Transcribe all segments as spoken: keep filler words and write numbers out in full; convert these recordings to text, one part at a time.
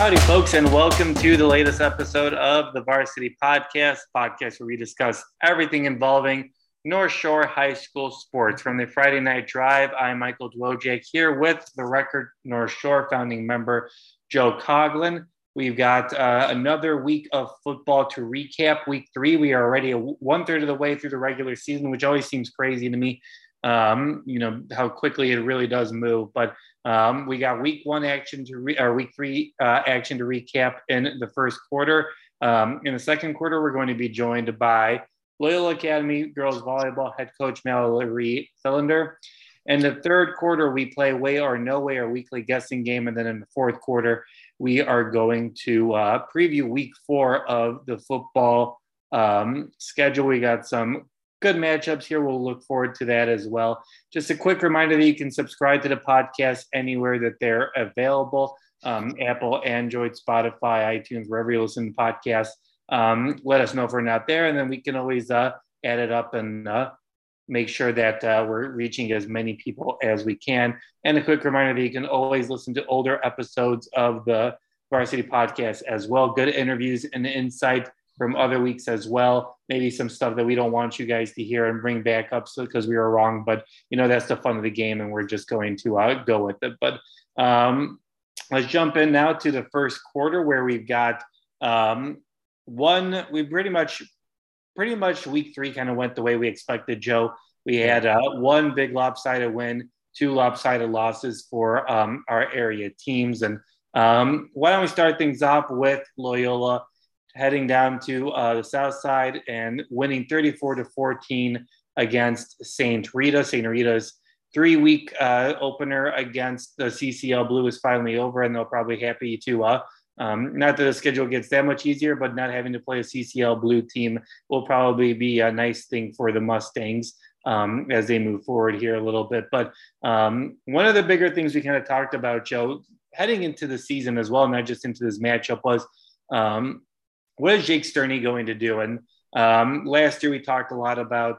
Howdy, folks, and welcome to the latest episode of the Varsity Podcast, podcast where we discuss everything involving North Shore High School sports. From the Friday Night Drive, I'm Michael Dwojak here with the record North Shore founding member, Joe Coglin. We've got uh, another week of football to recap. Week three, we are already one-third of the way through the regular season, which always seems crazy to me, um, you know, how quickly it really does move. But um, we got week one action to re- or week three uh, action to recap in the first quarter. Um, in the second quarter, we're going to be joined by Loyola Academy girls volleyball head coach Mallory Thelander. In the third quarter, we play Way or No Way, our weekly guessing game. And then in the fourth quarter, we are going to uh, preview week four of the football um, schedule. We got some good matchups here. We'll look forward to that as well. Just a quick reminder that you can subscribe to the podcast anywhere that they're available. Um, Apple, Android, Spotify, iTunes, wherever you listen to podcasts. Um, let us know if we're not there, and then we can always uh, add it up and uh, make sure that uh, we're reaching as many people as we can. And a quick reminder that you can always listen to older episodes of the Varsity Podcast as well. Good interviews and insight from other weeks as well. Maybe some stuff that we don't want you guys to hear and bring back up because so, we were wrong. But, you know, that's the fun of the game, and we're just going to uh, go with it. But um, let's jump in now to the first quarter where we've got um, – One, we pretty much, pretty much week three kind of went the way we expected, Joe. We had uh, one big lopsided win, two lopsided losses for um, our area teams. And um, why don't we start things off with Loyola heading down to uh, the south side and winning thirty-four to fourteen against Saint Rita. Saint Rita's three-week uh, opener against the C C L Blue is finally over, and they'll probably be happy to uh, – Um, not that the schedule gets that much easier, but not having to play a C C L Blue team will probably be a nice thing for the Mustangs um, as they move forward here a little bit. But um, one of the bigger things we kind of talked about, Joe, heading into the season as well, not just into this matchup, was um, what is Jake Stearney going to do? And um, last year we talked a lot about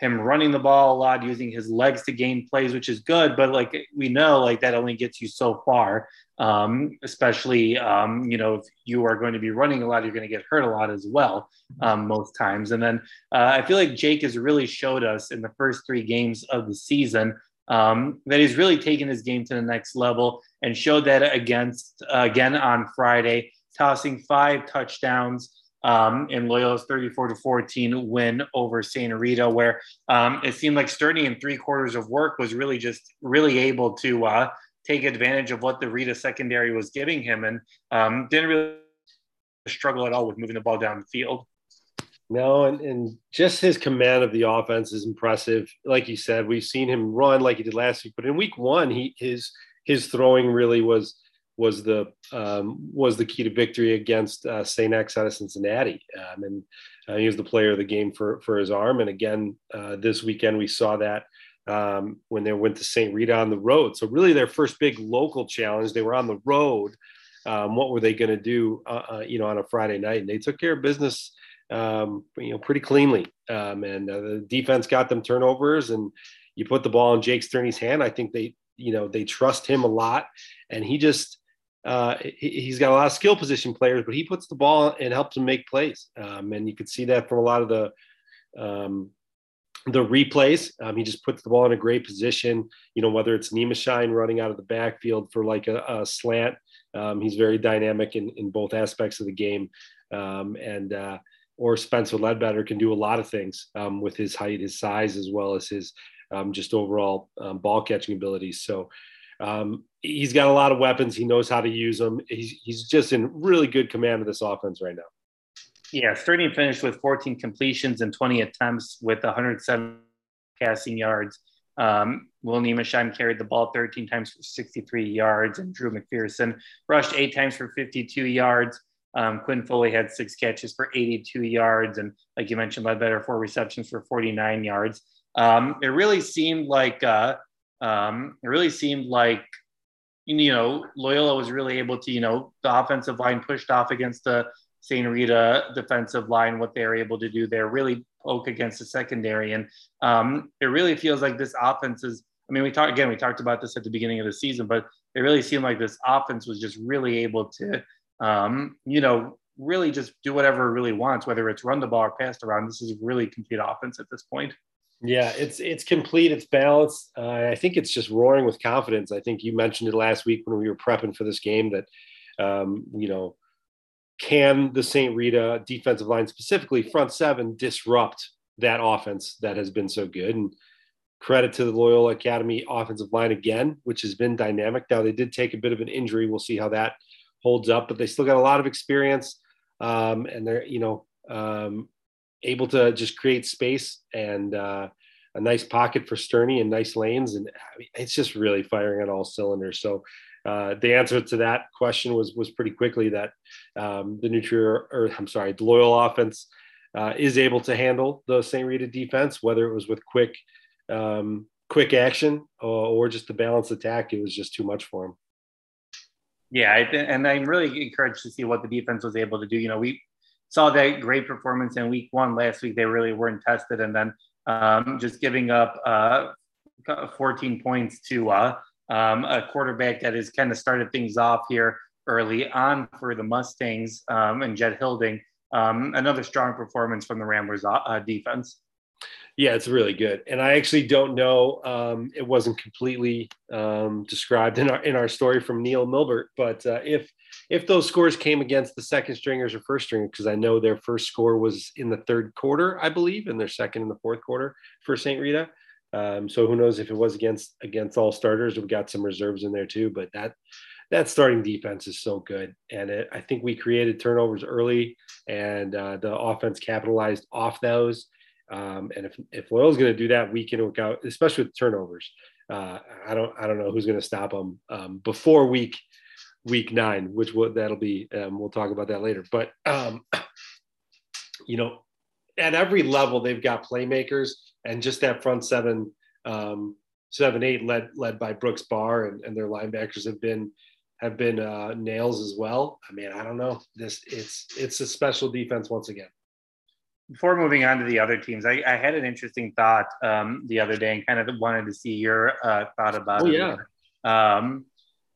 him running the ball a lot, using his legs to gain plays, which is good. But like we know, like that only gets you so far, um, especially, um, you know, if you are going to be running a lot, you're going to get hurt a lot as well um, most times. And then uh, I feel like Jake has really showed us in the first three games of the season um, that he's really taken his game to the next level, and showed that against uh, again on Friday, tossing five touchdowns Um, in Loyola's thirty-four to fourteen win over Saint Rita, where um, it seemed like Stearney in three quarters of work was really just really able to uh, take advantage of what the Rita secondary was giving him, and um, didn't really struggle at all with moving the ball down the field. No, and, and just his command of the offense is impressive. Like you said, we've seen him run like he did last week, but in week one, he his his throwing really was – was the um, was the key to victory against uh, Saint X out of Cincinnati. Um, and uh, he was the player of the game for, for his arm. And again, uh, this weekend we saw that um, when they went to Saint Rita on the road. So really their first big local challenge, they were on the road. Um, what were they going to do, uh, uh, you know, on a Friday night? And they took care of business, um, you know, pretty cleanly. Um, and uh, the defense got them turnovers, and you put the ball in Jake Stearney's hand. I think they, you know, they trust him a lot, and he just, Uh, he, he's got a lot of skill position players, but he puts the ball and helps them make plays. Um, and you could see that from a lot of the, um, the replays. Um, he just puts the ball in a great position, you know, whether it's Nimeshine running out of the backfield for like a, a slant. Um, he's very dynamic in, in both aspects of the game. Um, and, uh, or Spencer Ledbetter can do a lot of things um, with his height, his size, as well as his um, just overall um, ball catching abilities. So, Um, he's got a lot of weapons. He knows how to use them. He's, he's just in really good command of this offense right now. Yeah, Stearney finished with fourteen completions and twenty attempts with one hundred seven passing yards. Um, Will Nima shine carried the ball thirteen times for sixty-three yards, and Drew McPherson rushed eight times for fifty-two yards. Um, Quinn Foley had six catches for eighty-two yards, and like you mentioned, Ledbetter four receptions for forty-nine yards. Um, it really seemed like uh, – Um, it really seemed like, you know, Loyola was really able to, you know, the offensive line pushed off against the Saint Rita defensive line, what they were able to do there, really poke against the secondary. And um, it really feels like this offense is, I mean, we talked, again, we talked about this at the beginning of the season, but it really seemed like this offense was just really able to, um, you know, really just do whatever it really wants, whether it's run the ball or pass around. This is a really complete offense at this point. Yeah, it's it's complete. It's balanced. Uh, I think it's just roaring with confidence. I think you mentioned it last week when we were prepping for this game that, um, you know, can the Saint Rita defensive line, specifically front seven, disrupt that offense that has been so good? And credit to the Loyola Academy offensive line again, which has been dynamic. Now, they did take a bit of an injury. We'll see how that holds up, but they still got a lot of experience, um, and they're, you know, um, able to just create space and uh, a nice pocket for Stearney and nice lanes. And I mean, it's just really firing on all cylinders. So uh, the answer to that question was, was pretty quickly that um, the New Trier, or I'm sorry, the Loyola offense uh, is able to handle the Saint Rita defense, whether it was with quick, um, quick action or, or just the balanced attack. It was just too much for them. Yeah. I th- and I'm really encouraged to see what the defense was able to do. You know, we saw that great performance in week one last week. They really weren't tested. And then um, just giving up uh, fourteen points to uh, um, a quarterback that has kind of started things off here early on for the Mustangs um, and Jed Hilding. Um, another strong performance from the Ramblers uh, defense. Yeah, it's really good. And I actually don't know. Um, it wasn't completely um, described in our in our story from Neil Milbert, but uh, if if those scores came against the second stringers or first stringers, because I know their first score was in the third quarter, I believe, and their second in the fourth quarter for Saint Rita. Um, so who knows if it was against against all starters? We've got some reserves in there too. But that that starting defense is so good, and it, I think we created turnovers early, and uh, the offense capitalized off those. Um, and if, if Loyal's going to do that week in, week out, especially with turnovers, uh, I don't, I don't know who's going to stop them um, before week, week nine, which will, that'll be, um, we'll talk about that later, but um, you know, at every level they've got playmakers, and just that front seven, um, seven, eight led, led by Brooks Barr and, and their linebackers have been, have been uh, nails as well. I mean, I don't know this it's, it's a special defense once again. Before moving on to the other teams, I, I had an interesting thought um, the other day and kind of wanted to see your uh, thought about oh, it. Yeah. Um,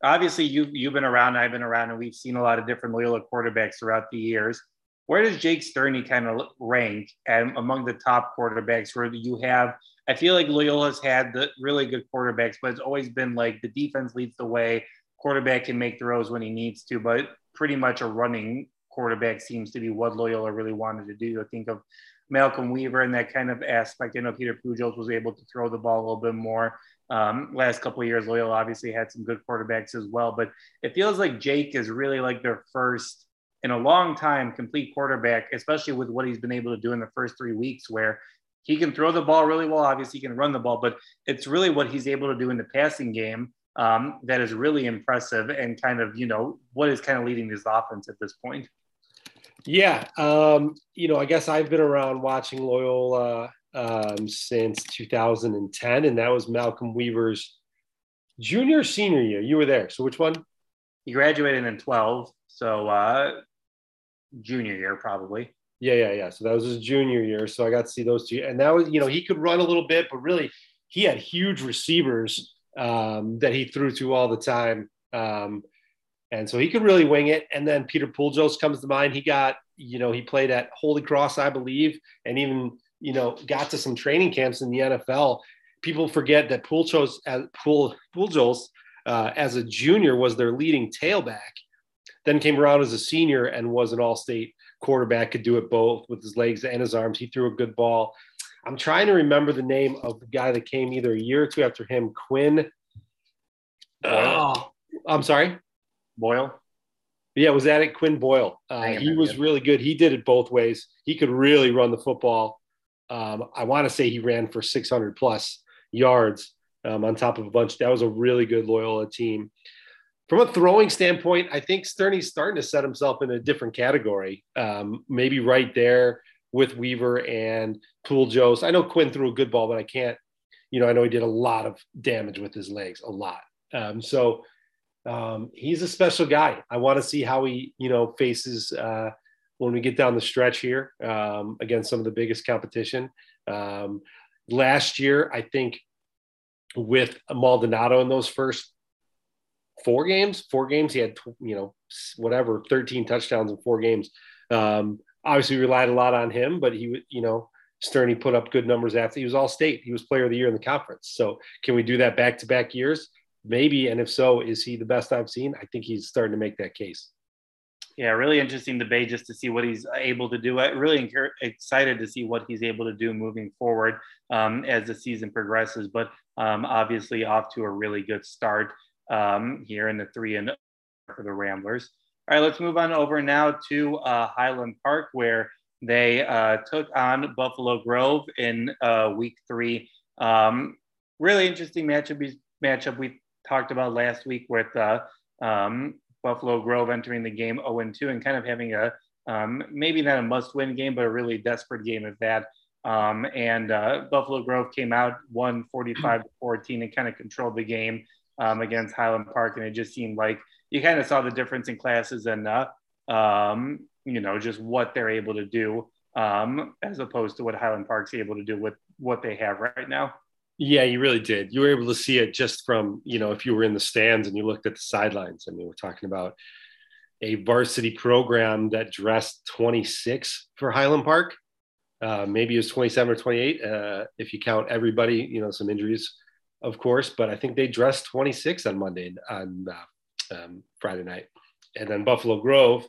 obviously, you've, you've been around, I've been around, and we've seen a lot of different Loyola quarterbacks throughout the years. Where does Jake Stearney kind of rank and among the top quarterbacks where you have – I feel like Loyola's had the really good quarterbacks, but it's always been like the defense leads the way, quarterback can make throws when he needs to, but pretty much a running – quarterback seems to be what Loyola really wanted to do. I think of Malcolm Weaver and that kind of aspect. I know Peter Pujols was able to throw the ball a little bit more. Um, last couple of years, Loyola obviously had some good quarterbacks as well, but it feels like Jake is really like their first in a long time complete quarterback, especially with what he's been able to do in the first three weeks where he can throw the ball really well. Obviously he can run the ball, but it's really what he's able to do in the passing game um, that is really impressive and kind of, you know, what is kind of leading this offense at this point. Yeah. Um, you know, I guess I've been around watching Loyola um, since two thousand ten, and that was Malcolm Weaver's junior, senior year. You were there. So which one? He graduated in twelve. So uh, junior year, probably. Yeah, yeah, yeah. So that was his junior year. So I got to see those two. And that was, you know, he could run a little bit, but really he had huge receivers um, that he threw to all the time. Um And so he could really wing it. And then Peter Pujols comes to mind. He got, you know, he played at Holy Cross, I believe, and even, you know, got to some training camps in the N F L. People forget that Pujols, Pujols uh, as a junior was their leading tailback, then came around as a senior and was an all-state quarterback, could do it both with his legs and his arms. He threw a good ball. I'm trying to remember the name of the guy that came either a year or two after him, Quinn. Oh, I'm sorry. Boyle? Yeah, was that it? Quinn Boyle. Uh, he was good. Really good. He did it both ways. He could really run the football. Um, I want to say he ran for six hundred plus yards um, on top of a bunch. That was a really good Loyola team. From a throwing standpoint, I think Stearney's starting to set himself in a different category, um, maybe right there with Weaver and Pujols. I know Quinn threw a good ball, but I can't, you know, I know he did a lot of damage with his legs, a lot. Um, so Um, he's a special guy. I want to see how he, you know, faces uh, when we get down the stretch here um, against some of the biggest competition. Um, last year, I think with Maldonado in those first four games, four games. He had, you know, whatever, thirteen touchdowns in four games. Um, obviously relied a lot on him, but he, you know, Stearney put up good numbers after he was all state. He was player of the year in the conference. So can we do that back-to-back years? Maybe. And if so, is he the best I've seen? I think he's starting to make that case. Yeah, really interesting debate just to see what he's able to do. I'm really enc- excited to see what he's able to do moving forward um, as the season progresses, but um, obviously off to a really good start um, here in the three and for the Ramblers. All right, let's move on over now to uh, Highland Park, where they uh, took on Buffalo Grove in uh, week three. Um, really interesting matchup, matchup we talked about last week with uh, um, Buffalo Grove entering the game oh and two and kind of having a, um, maybe not a must-win game, but a really desperate game at that. Um, and uh, Buffalo Grove came out, won forty-five to fourteen and kind of controlled the game um, against Highland Park. And it just seemed like you kind of saw the difference in classes and, uh, um, you know, just what they're able to do um, as opposed to what Highland Park's able to do with what they have right now. Yeah, you really did. You were able to see it just from, you know, if you were in the stands and you looked at the sidelines. I mean, we're talking about a varsity program that dressed twenty-six for Highland Park. Uh, maybe it was twenty-seven or twenty-eight, uh, if you count everybody, you know, some injuries, of course. But I think they dressed twenty-six on Monday, on uh, um, Friday night. And then Buffalo Grove,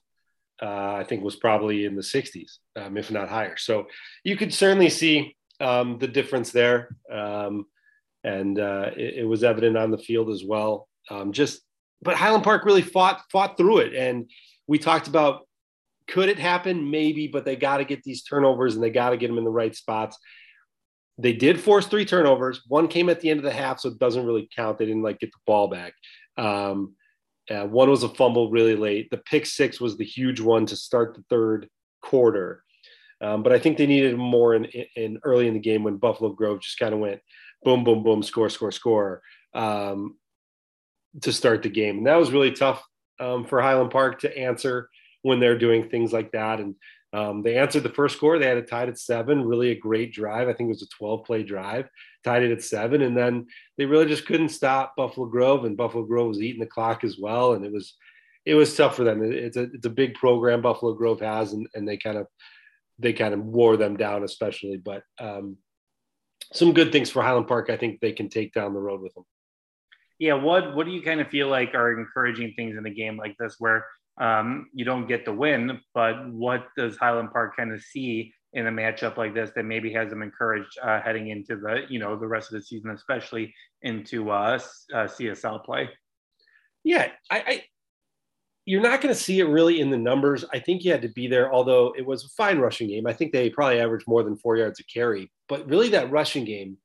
uh, I think, was probably in the sixties, um, if not higher. So you could certainly see um the difference there, um and uh it, it was evident on the field as well. Um just but Highland Park really fought fought through it, and we talked about, could it happen? Maybe, but they got to get these turnovers and they got to get them in the right spots. They did force three turnovers. One came at the end of the half, so it doesn't really count. They didn't like get the ball back. Um uh, one was a fumble really late. The pick six was the huge one to start the third quarter. Um, but I think they needed more in, in, in early in the game when Buffalo Grove just kind of went boom, boom, boom, score, score, score um, to start the game. And that was really tough um, for Highland Park to answer when they're doing things like that. And um, they answered the first score. They had it tied at seven, really a great drive. I think it was a twelve-play drive, tied it at seven. And then they really just couldn't stop Buffalo Grove, and Buffalo Grove was eating the clock as well. And it was it was tough for them. It, it's, a, it's a big program Buffalo Grove has, and, and they kind of – they kind of wore them down, especially, but um, some good things for Highland Park. I think they can take down the road with them. Yeah. What, what do you kind of feel like are encouraging things in a game like this, where um, you don't get the win, but what does Highland Park kind of see in a matchup like this that maybe has them encouraged uh, heading into the, you know, the rest of the season, especially into uh, uh C S L play? Yeah. I, I, You're not going to see it really in the numbers. I think you had to be there, although it was a fine rushing game. I think they probably averaged more than four yards a carry, but really that rushing game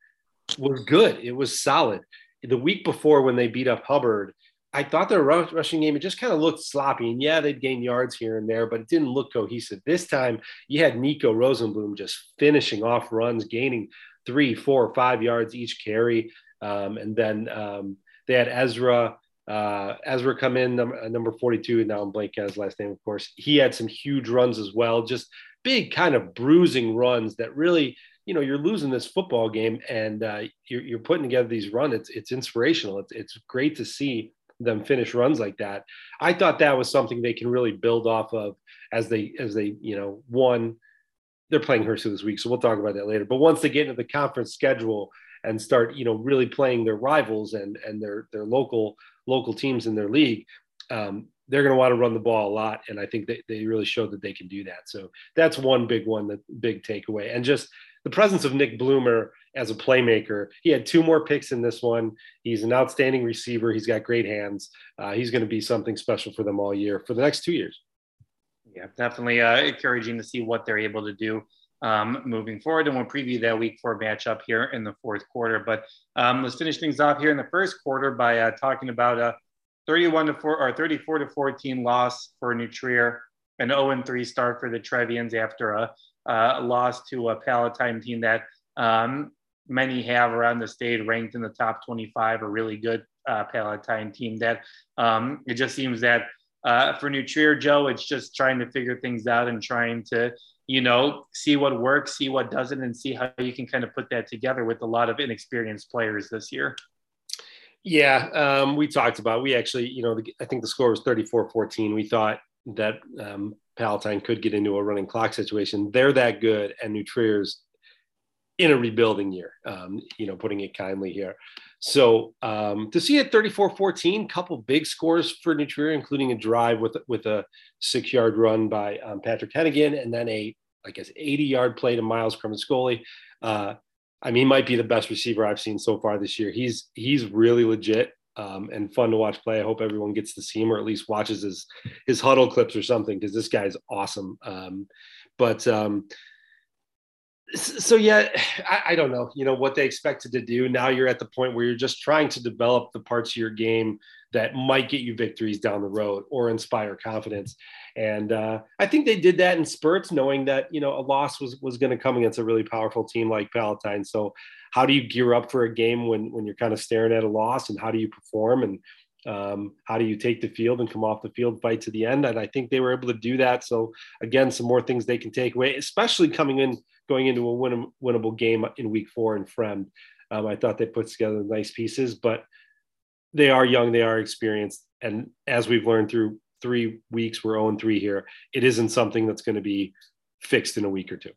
was good. It was solid. The week before when they beat up Hubbard, I thought their rushing game, it just kind of looked sloppy. And yeah, they'd gain yards here and there, but it didn't look cohesive. This time you had Nico Rosenblum just finishing off runs, gaining three, four, five yards each carry. Um, and then um, they had Ezra. Uh, Ezra come in, num- number forty-two, and now I'm blanking on his last name, of course. He had some huge runs as well, just big kind of bruising runs that really, you know, you're losing this football game and uh, you're, you're putting together these runs. It's, it's inspirational. It's, it's great to see them finish runs like that. I thought that was something they can really build off of as they, as they, you know, one, they're playing Hersey this week, so we'll talk about that later. But once they get into the conference schedule and start, you know, really playing their rivals and, and their, their local local teams in their league, um, they're going to want to run the ball a lot. And I think they, they really showed that they can do that. So that's one big one, the big takeaway. And just the presence of Nick Bloomer as a playmaker. He had two more picks in this one. He's an outstanding receiver. He's got great hands. Uh, he's going to be something special for them all year for the next two years. Yeah, definitely uh, encouraging to see what they're able to do Um, moving forward, and we'll preview that week four matchup here in the fourth quarter. But um, let's finish things off here in the first quarter by uh, talking about a thirty-one to four or thirty-four to fourteen loss for New Trier, an oh and three start for the Trevians after a, a loss to a Palatine team that um, many have around the state ranked in the top twenty-five, a really good uh, Palatine team. That um, it just seems that uh, for New Trier, Joe, it's just trying to figure things out and trying to, you know, see what works, see what doesn't, and see how you can kind of put that together with a lot of inexperienced players this year. Yeah, um, we talked about, we actually, you know, the, I think the score was thirty-four fourteen. We thought that um, Palatine could get into a running clock situation. They're that good, and New Trier's in a rebuilding year, um, you know, putting it kindly here. So um, to see it thirty-four fourteen, couple big scores for New Trier, including a drive with with a six-yard run by um, Patrick Hennigan, and then a, I guess, eighty-yard play to Miles Kremenscoli. Uh I mean, he might be the best receiver I've seen so far this year. He's he's really legit um, and fun to watch play. I hope everyone gets to see him, or at least watches his his huddle clips or something, because this guy's awesome. Um, but um, so, yeah, I, I don't know, you know, what they expected to do. Now you're at the point where you're just trying to develop the parts of your game that might get you victories down the road or inspire confidence. And uh, I think they did that in spurts, knowing that, you know, a loss was, was going to come against a really powerful team like Palatine. So how do you gear up for a game when, when you're kind of staring at a loss, and how do you perform, and um, how do you take the field and come off the field, fight to the end? And I think they were able to do that. So again, some more things they can take away, especially coming in, going into a win, winnable game in week four in Fremd. Um, I thought they put together nice pieces, but they are young, they are experienced. And as we've learned through three weeks, we're oh and three here. It isn't something that's going to be fixed in a week or two.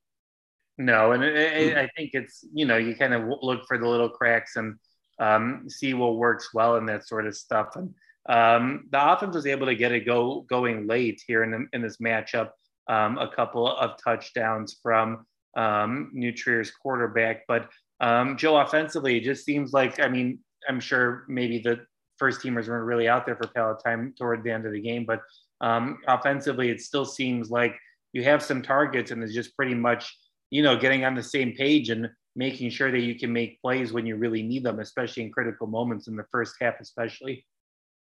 No. And it, it, I think it's, you know, you kind of look for the little cracks and um, see what works well and that sort of stuff. And um, the offense was able to get it go going late here in, the, in this matchup. Um, a couple of touchdowns from um, New Trier's quarterback, but um, Joe, offensively, it just seems like, I mean, I'm sure maybe the first teamers weren't really out there for Palatine toward the end of the game, but um, offensively, it still seems like you have some targets, and it's just pretty much, you know, getting on the same page and making sure that you can make plays when you really need them, especially in critical moments in the first half, especially.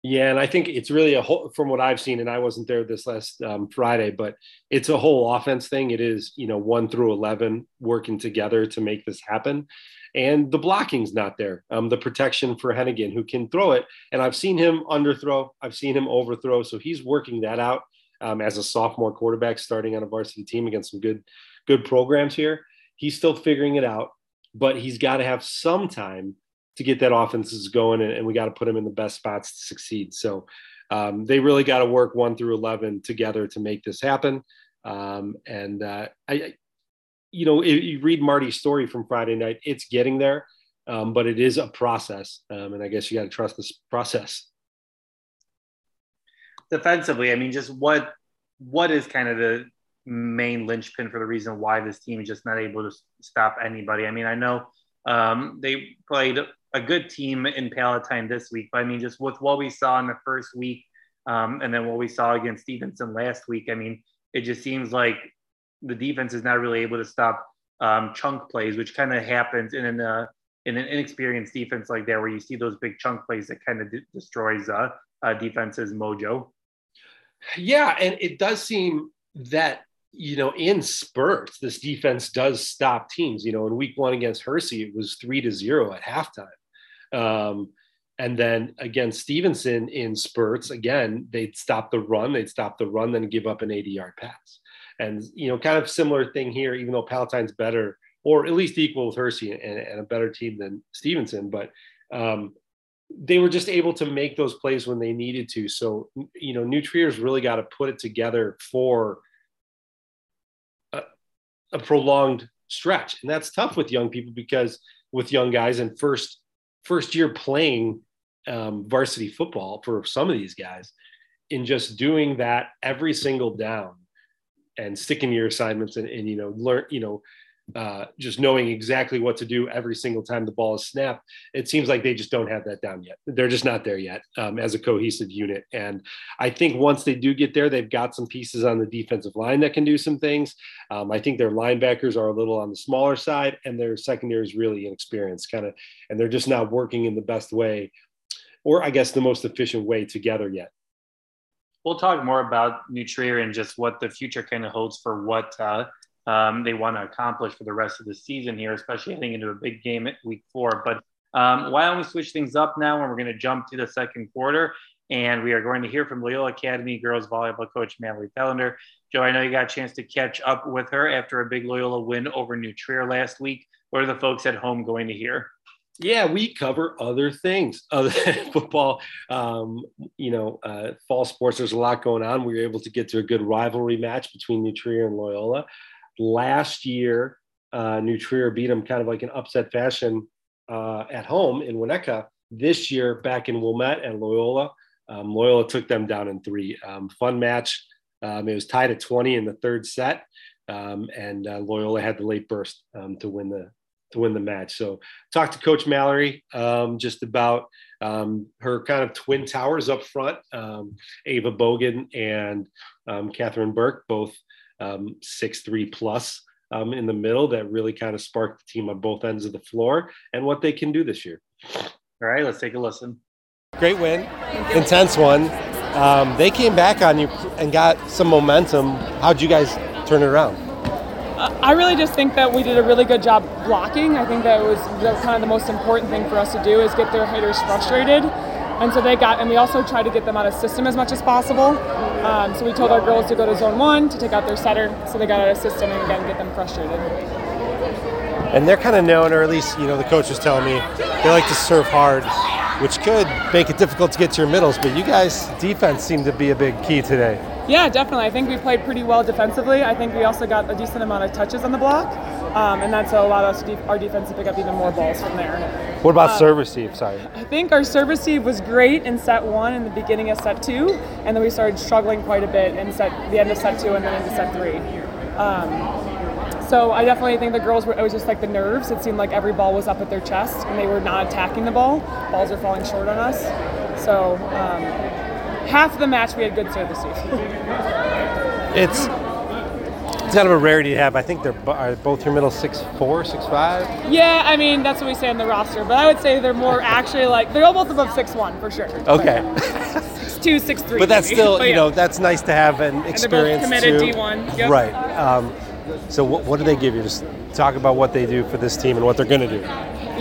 Yeah. And I think it's really a whole, from what I've seen, and I wasn't there this last um, Friday, but it's a whole offense thing. It is, you know, one through eleven working together to make this happen. And the blocking's not there. Um, the protection for Hennigan, who can throw it. And I've seen him underthrow. I've seen him overthrow. So he's working that out um, as a sophomore quarterback starting on a varsity team against some good, good programs here. He's still figuring it out, but he's got to have some time to get that offense going, and, and we got to put him in the best spots to succeed. So um, they really got to work one through eleven together to make this happen. Um, and uh, I, you know, if you read Marty's story from Friday night, it's getting there, um, but it is a process. Um, and I guess you got to trust this process. Defensively, I mean, just what, what is kind of the main linchpin for the reason why this team is just not able to stop anybody? I mean, I know um, they played a good team in Palatine this week, but I mean, just with what we saw in the first week um, and then what we saw against Stevenson last week, I mean, it just seems like the defense is not really able to stop um, chunk plays, which kind of happens in an uh, in an inexperienced defense like that, where you see those big chunk plays that kind of de- destroys uh, uh, defense's mojo. Yeah, and it does seem that, you know, in spurts, this defense does stop teams. You know, in week one against Hersey, it was three to zero at halftime. Um, and then against Stevenson in spurts, again, they'd stop the run, they'd stop the run, then give up an eighty-yard pass. And, you know, kind of similar thing here, even though Palatine's better, or at least equal with Hersey and, and a better team than Stevenson, but um, they were just able to make those plays when they needed to. So, you know, New Trier's really got to put it together for a, a prolonged stretch. And that's tough with young people, because with young guys and first, first year playing um, varsity football for some of these guys, in just doing that every single down, and sticking to your assignments and, and, you know, learn, you know, uh, just knowing exactly what to do every single time the ball is snapped. It seems like they just don't have that down yet. They're just not there yet um, as a cohesive unit. And I think once they do get there, they've got some pieces on the defensive line that can do some things. Um, I think their linebackers are a little on the smaller side, and their secondary is really inexperienced kind of, and they're just not working in the best way, or I guess the most efficient way together yet. We'll talk more about New Trier and just what the future kind of holds for what uh, um, they want to accomplish for the rest of the season here, especially heading into a big game at week four. But um, why don't we switch things up now, and we're going to jump to the second quarter, and we are going to hear from Loyola Academy girls volleyball coach Mallory Thelander. Joe, I know you got a chance to catch up with her after a big Loyola win over New Trier last week. What are the folks at home going to hear? yeah, we cover other things other than football. Um, you know, uh, fall sports, there's a lot going on. We were able to get to a good rivalry match between New Trier and Loyola. Last year, uh, New Trier beat them kind of like an upset fashion uh, at home in Winnetka. This year, back in Wilmette and Loyola, um, Loyola took them down in three. Um, fun match. Um, it was tied at twenty in the third set, um, and uh, Loyola had the late burst um, to win the to win the match. So, talked to Coach Mallory um, just about um, her kind of twin towers up front. Um, Ava Bogan and um, Catherine Burke, both um, six three plus um, in the middle, that really kind of sparked the team on both ends of the floor and what they can do this year. All right, let's take a listen. Great win, intense one. Um, they came back on you and got some momentum. How'd you guys turn it around? I really just think that we did a really good job blocking. I think that was the, kind of the most important thing for us to do is get their hitters frustrated. And so they got, and we also tried to get them out of system as much as possible. Um, so we told our girls to go to zone one to take out their setter. So they got out of system and again get them frustrated. And they're kind of known, or at least, you know, the coach was telling me, they like to serve hard, which could make it difficult to get to your middles, but you guys' defense seemed to be a big key today. Yeah, definitely. I think we played pretty well defensively. I think we also got a decent amount of touches on the block, um, and that's allowed us to de- our defense to pick up even more balls from there. What about um, serve receive? Sorry. I think our serve receive was great in set one and the beginning of set two, and then we started struggling quite a bit in set the end of set two and then into set three. Um, So I definitely think the girls were, it was just like the nerves. It seemed like every ball was up at their chest and they were not attacking the ball. Balls were falling short on us. So um, half the match we had good service use. It's it's kind of a rarity to have. I think they're are both your middle six four, six five. Yeah, I mean, that's what we say on the roster. But I would say they're more actually like, they're both above six one for sure. Okay. six two, six three. But that's maybe. still, but, you yeah. know, that's nice to have an experience too. And they're both committed to, D one. Yep. Right. Um, So what, what do they give you? Just talk about what they do for this team and what they're going to do.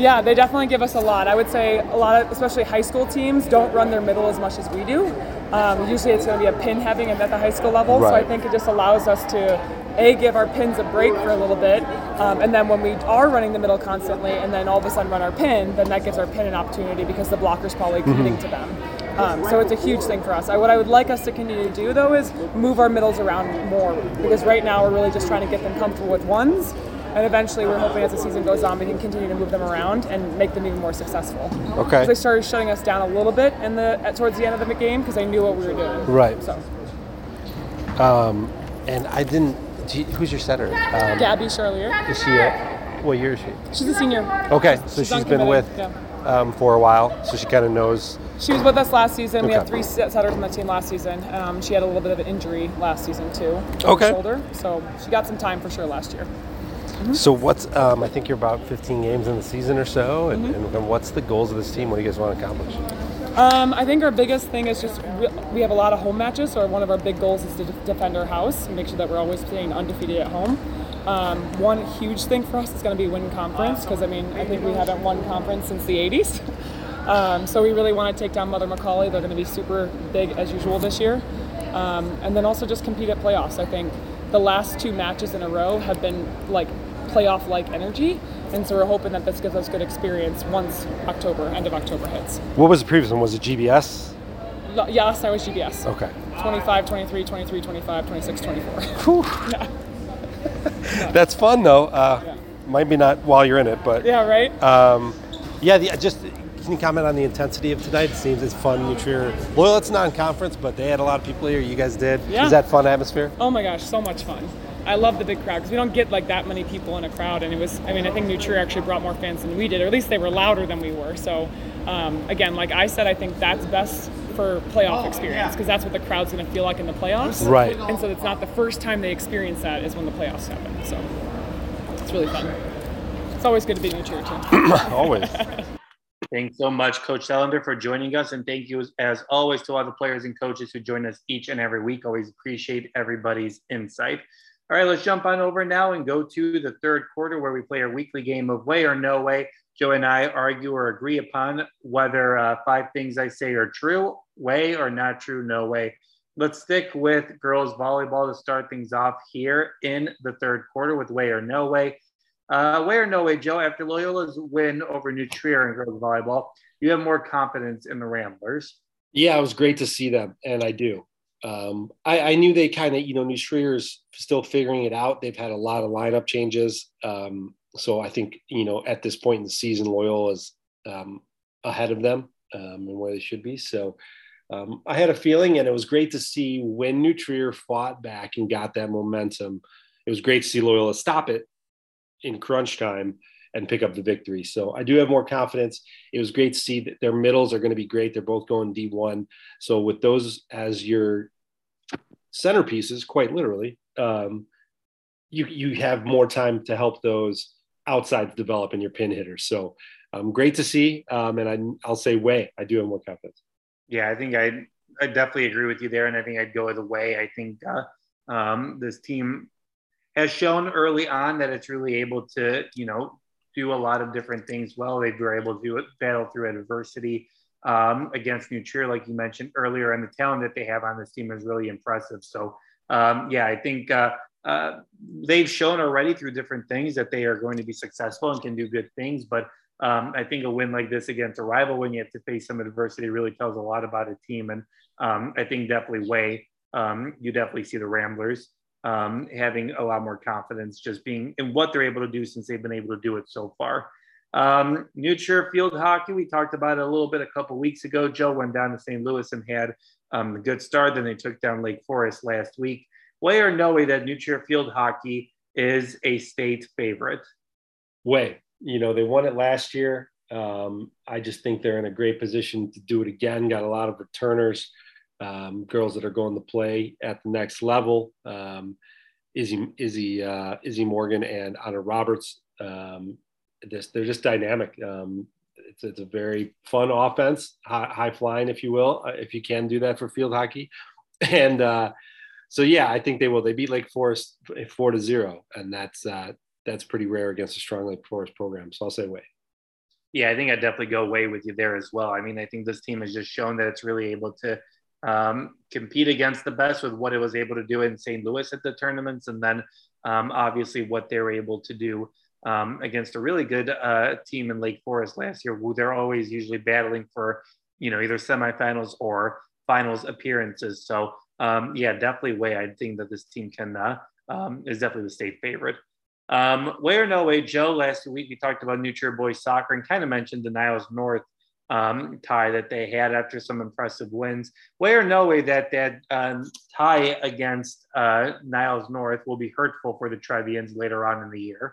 Yeah, they definitely give us a lot. I would say a lot of, especially high school teams, don't run their middle as much as we do. Um, usually it's going to be a pin heavy at the high school level. Right. So I think it just allows us to, A, give our pins a break for a little bit. Um, and then when we are running the middle constantly and then all of a sudden run our pin, then that gives our pin an opportunity because the blocker's probably mm-hmm. committing to them. Um, so it's a huge thing for us. I, what I would like us to continue to do, though, is move our middles around more, because right now we're really just trying to get them comfortable with ones, and eventually we're hoping as the season goes on we can continue to move them around and make them even more successful. Okay. So they started shutting us down a little bit in the at, towards the end of the game because they knew what we were doing. Right. So. Um, and I didn't. Do you, who's your setter? Um, Gabby Charlier. Is she? A, what year is she? She's a senior. Okay, so she's, she's been with. Yeah. Um, for a while, so she kind of knows. She was with us last season. Okay. We had three setters on the team last season. Um, she had a little bit of an injury last season too. Okay. Shoulder, so she got some time for sure last year. Mm-hmm. So what's? Um, I think you're about fifteen games in the season or so, and, mm-hmm. and, and what's the goals of this team? What do you guys want to accomplish? Um, I think our biggest thing is just we, we have a lot of home matches, so one of our big goals is to de- defend our house and make sure that we're always staying undefeated at home. Um, one huge thing for us is going to be win conference, because I mean I think we haven't won conference since the eighties. Um, so we really want to take down Mother Macaulay. They're going to be super big as usual this year, um, and then also just compete at playoffs. I think the last two matches in a row have been like playoff-like energy, and so we're hoping that this gives us good experience once October, end of October hits. What was the previous one? Was it G B S? No, yeah, last night was G B S. Okay. twenty-five, twenty-three, twenty-three, twenty-five, twenty-six, twenty-four. Whew. Yeah. That's fun though. Uh, yeah. Might be not while you're in it, but yeah, right. Um, yeah, the, just can you comment on the intensity of tonight? It seems it's fun. New Trier, well, it's non-conference, but they had a lot of people here. You guys did. Yeah. Is that fun atmosphere? Oh my gosh, so much fun. I love the big crowd because we don't get like that many people in a crowd, and it was. I mean, I think New Trier actually brought more fans than we did, or at least they were louder than we were. So um, again, like I said, I think that's best for playoff experience, because that's what the crowd's going to feel like in the playoffs. Right. And so it's not the first time they experience that is when the playoffs happen. So it's really fun. It's always good to be in New Trier too. Always. Thanks so much, Coach Thelander, for joining us. And thank you, as always, to all the players and coaches who join us each and every week. Always appreciate everybody's insight. All right, let's jump on over now and go to the third quarter, where we play our weekly game of Way or No Way. Joe and I argue or agree upon whether uh, five things I say are true, way, or not true, no way. Let's stick with girls volleyball to start things off here in the third quarter with way or no way. Uh, way or no way, Joe, after Loyola's win over New Trier in girls volleyball, you have more confidence in the Ramblers. Yeah, it was great to see them, and I do. Um, I, I knew they kind of, you know, New Trier is still figuring it out. They've had a lot of lineup changes. Um, so I think, you know, at this point in the season, Loyola's um, ahead of them um, and where they should be. So um, I had a feeling, and it was great to see when New Trier fought back and got that momentum. It was great to see Loyola stop it in crunch time and pick up the victory. So I do have more confidence. It was great to see that their middles are going to be great. They're both going D one. So with those as your centerpieces, quite literally, um, you, you have more time to help those outside develop in your pin hitters. So um, great to see. Um, and I, I'll say way, I do have more confidence. Yeah, I think I, I definitely agree with you there. And I think I'd go the way. I think uh, um, this team has shown early on that it's really able to, you know, do a lot of different things well. They were able to battle through adversity um, against New Trier, like you mentioned earlier, and the talent that they have on this team is really impressive. So, um, yeah, I think uh, uh, they've shown already through different things that they are going to be successful and can do good things. But um, I think a win like this against a rival when you have to face some adversity really tells a lot about a team. And um, I think definitely way, um, you definitely see the Ramblers Um, having a lot more confidence just being in what they're able to do since they've been able to do it so far. Um, New Trier field hockey, we talked about it a little bit a couple weeks ago. Joe went down to Saint Louis and had um, a good start. Then they took down Lake Forest last week. Way or no way that New Trier field hockey is a state favorite? Way. You know, they won it last year. Um, I just think they're in a great position to do it again. Got a lot of returners. Um, girls that are going to play at the next level. Um, Izzy, Izzy, uh, Izzy Morgan and Anna Roberts. Um, this, they're just dynamic. Um, it's, it's a very fun offense, high, high flying, if you will, if you can do that for field hockey. And uh, so, yeah, I think they will. They beat Lake Forest four to zero. And that's, uh, that's pretty rare against a strong Lake Forest program. So I'll say way. Yeah, I think I definitely go way with you there as well. I mean, I think this team has just shown that it's really able to Um, compete against the best with what it was able to do in Saint Louis at the tournaments. And then um, obviously what they were able to do um, against a really good uh, team in Lake Forest last year, who they're always usually battling for, you know, either semifinals or finals appearances. So um, yeah, definitely way. I think that this team can, uh, um, is definitely the state favorite. Um, way or no way, Joe, last week we talked about New Trier boys soccer and kind of mentioned the Niles North Um, tie that they had after some impressive wins. Way or no way that that um, tie against uh, Niles North will be hurtful for the Trevians later on in the year?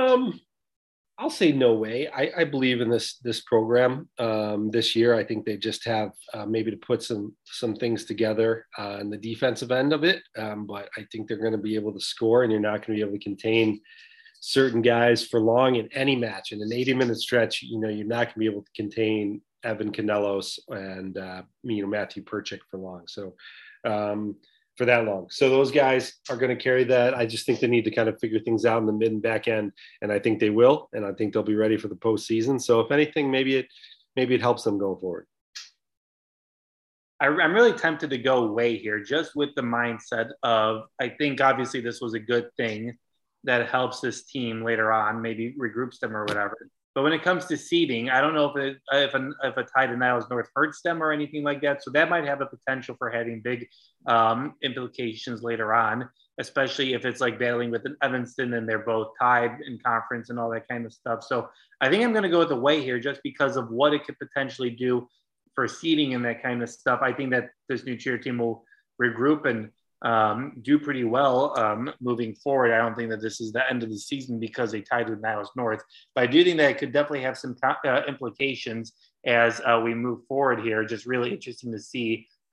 Um, I'll say no way. I, I believe in this this program um, this year. I think they just have uh, maybe to put some some things together uh, on the defensive end of it, um, but I think they're going to be able to score, and you're not going to be able to contain certain guys for long in any match. In an eighty minute stretch, you know, you're not going to be able to contain Evan Candelos and, uh, you know, Matthew Perchik for long. So um, for that long. So those guys are going to carry that. I just think they need to kind of figure things out in the mid and back end. And I think they will. And I think they'll be ready for the postseason. So if anything, maybe it, maybe it helps them go forward. I, I'm really tempted to go way here just with the mindset of, I think obviously this was a good thing that helps this team later on, maybe regroups them or whatever. But when it comes to seeding, I don't know if it, if, an, if a tie to Niles North hurts them or anything like that. So that might have a potential for having big um, implications later on, especially if it's like battling with an Evanston and they're both tied in conference and all that kind of stuff. So I think I'm going to go with the way here just because of what it could potentially do for seeding and that kind of stuff. I think that this New Trier team will regroup and Um, do pretty well um, moving forward. I don't think that this is the end of the season because they tied with Niles North, but I do think that it could definitely have some uh, implications as uh, we move forward here. Just really interesting to see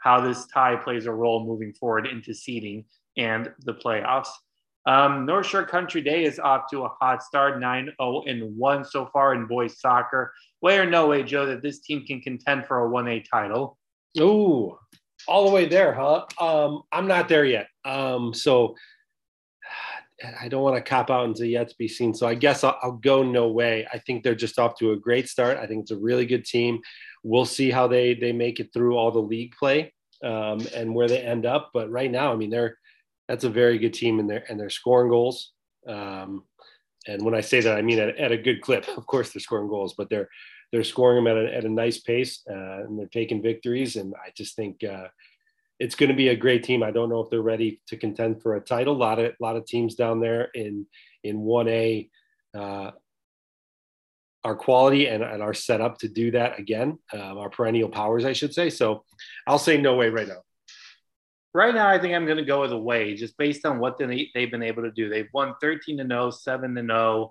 how this tie plays a role moving forward into seeding and the playoffs. Um, North Shore Country Day is off to a hot start, nine oh and one so far in boys soccer. Way or no way, Joe, that this team can contend for a one A title? Ooh. All the way there, huh? Um, I'm not there yet. Um, so I don't want to cop out into yet to be seen. So I guess I'll, I'll go no way. I think they're just off to a great start. I think it's a really good team. We'll see how they they make it through all the league play um, and where they end up. But right now, I mean, they're that's a very good team, and they're and they're scoring goals. Um, and when I say that, I mean at, at a good clip. Of course, they're scoring goals, but they're they're scoring them at a, at a nice pace, uh, and they're taking victories. And I just think uh, it's going to be a great team. I don't know if they're ready to contend for a title. A lot of a lot of teams down there in in one A. Uh, our quality and, and our setup to do that again, um, our perennial powers, I should say. So I'll say no way right now. Right now, I think I'm going to go with a way, just based on what they, they've been able to do. They've won thirteen to nothing, seven to nothing,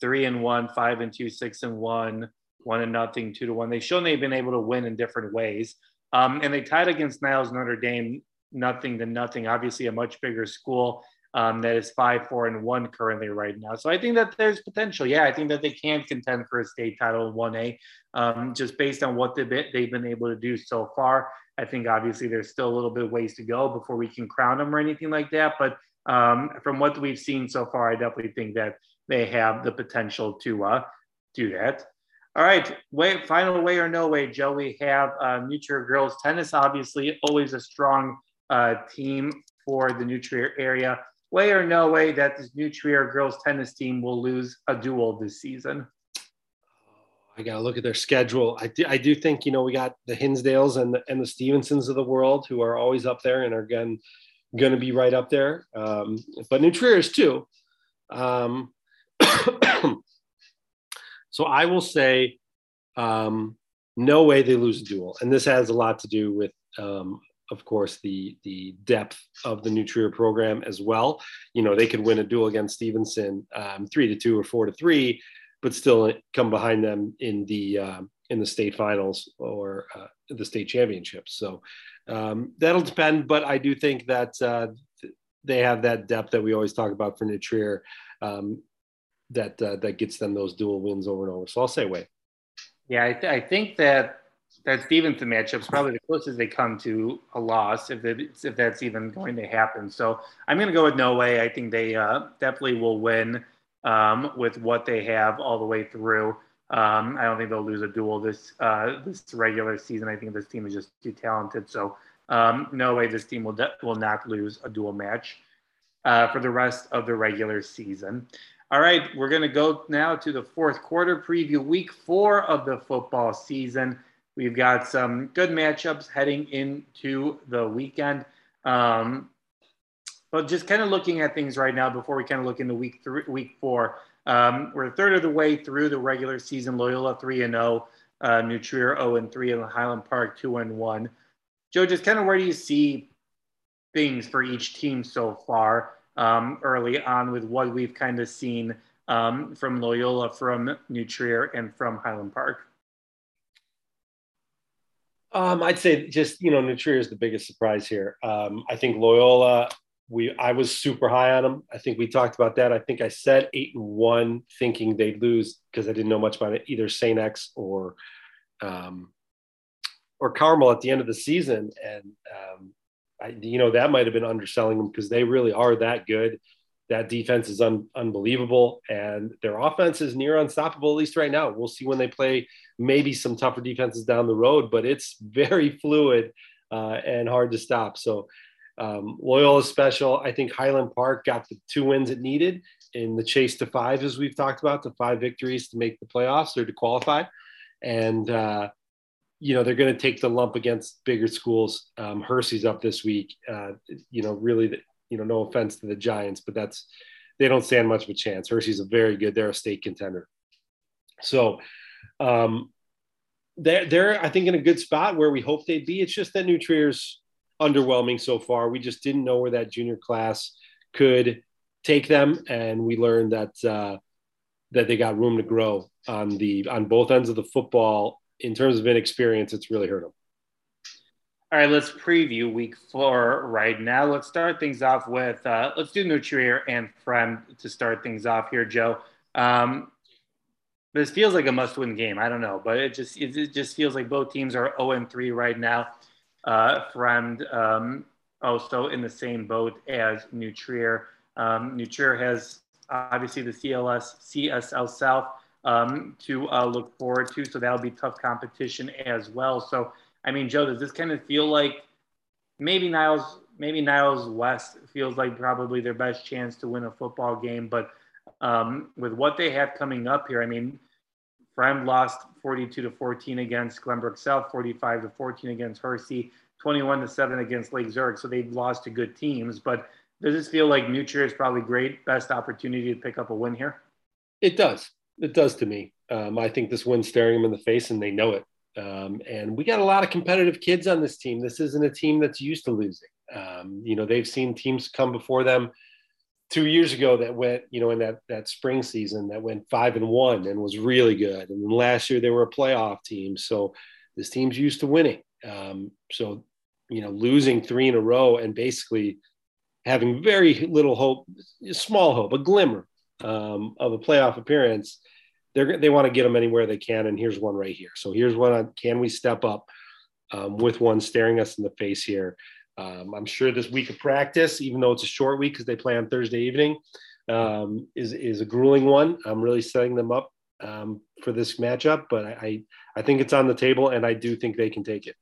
three and one, five and two, six and one, one and nothing, two to one. They've shown they've been able to win in different ways. Um, and they tied against Niles Notre Dame, nothing to nothing, obviously a much bigger school. Um, that is five, four, and one currently right now. So I think that there's potential. Yeah, I think that they can contend for a state title in one A, um, just based on what they've been, they've been able to do so far. I think obviously there's still a little bit of ways to go before we can crown them or anything like that. But um, from what we've seen so far, I definitely think that they have the potential to uh, do that. All right, way, final way or no way, Joe. We have uh, New Trier girls tennis, obviously always a strong uh, team for the New Trier area. Way or no way that this New Trier girls tennis team will lose a duel this season? I got to look at their schedule. I do, I do think, you know, we got the Hinsdales and the, and the Stevensons of the world who are always up there and are going to be right up there. Um, but New Trier's too. Um, so I will say um, no way they lose a duel. And this has a lot to do with um, – of course, the the depth of the New Trier program as well. You know, they could win a duel against Stevenson um, three to two or four to three, but still come behind them in the um, in the state finals or uh, the state championships. So um, that'll depend. But I do think that uh, they have that depth that we always talk about for New Trier um, that uh, that gets them those dual wins over and over. So I'll say wait. Yeah, I, th- I think that. That Stevenson matchup's probably the closest they come to a loss, if it's, if that's even going to happen. So I'm going to go with no way. I think they uh, definitely will win um, with what they have all the way through. Um, I don't think they'll lose a duel this uh, this regular season. I think this team is just too talented. So um, no way this team will de- will not lose a duel match uh, for the rest of the regular season. All right, we're going to go now to the fourth quarter preview, week four of the football season. We've got some good matchups heading into the weekend. Um, but just kind of looking at things right now before we kind of look into week three, week four, um, we're a third of the way through the regular season. Loyola three and oh, uh, New Trier oh and three, and Highland Park two and one. Joe, just kind of where do you see things for each team so far um, early on with what we've kind of seen um, from Loyola, from New Trier, and from Highland Park? Um, I'd say just, you know, New Trier is the biggest surprise here. Um, I think Loyola, we I was super high on them. I think we talked about that. I think I said eight and one thinking they'd lose because I didn't know much about it, either Saint X or um, or Carmel at the end of the season. And, um, I, you know, that might have been underselling them because they really are that good. That defense is un- unbelievable, and their offense is near unstoppable, at least right now. We'll see when they play maybe some tougher defenses down the road, but it's very fluid uh, and hard to stop. So um, Loyola is special. I think Highland Park got the two wins it needed in the chase to five, as we've talked about, the five victories to make the playoffs or to qualify. And, uh, you know, they're going to take the lump against bigger schools. Um, Hersey's up this week, uh, you know, really the, you know, no offense to the Giants, but that's, they don't stand much of a chance. Hersey's a very good, they're a state contender. So um, they're, they're, I think, in a good spot where we hope they'd be. It's just that New Trier's underwhelming so far. We just didn't know where that junior class could take them. And we learned that, uh, that they got room to grow on the, on both ends of the football. In terms of inexperience, it's really hurt them. All right, let's preview week four right now. Let's start things off with, uh, let's do New Trier and Fremd to start things off here, Joe. Um, this feels like a must-win game. I don't know, but it just it, it just feels like both teams are oh and three right now. Uh, Fremd um, also in the same boat as New Trier. Um, New Trier has obviously the C L S, C S L South um, to uh, look forward to, so that'll be tough competition as well. So, I mean, Joe, does this kind of feel like maybe Niles maybe Niles West feels like probably their best chance to win a football game. But um, with what they have coming up here, I mean, Fremd lost forty-two to fourteen against Glenbrook South, forty-five to fourteen against Hersey, twenty-one to seven against Lake Zurich. So they've lost to good teams. But does this feel like New Trier is probably great, best opportunity to pick up a win here? It does. It does to me. Um, I think this win's staring them in the face, and they know it. Um, and we got a lot of competitive kids on this team. This isn't a team that's used to losing. Um, you know, they've seen teams come before them two years ago that went, you know, in that, that spring season that went five and one and was really good. And then last year they were a playoff team. So this team's used to winning. Um, so, you know, losing three in a row and basically having very little hope, small hope, a glimmer um, of a playoff appearance, They're, they want to get them anywhere they can, and here's one right here. So here's one on, can we step up um, with one staring us in the face here? Um, I'm sure this week of practice, even though it's a short week because they play on Thursday evening, um, is is a grueling one. I'm really setting them up um, for this matchup, but I, I, I think it's on the table, and I do think they can take it.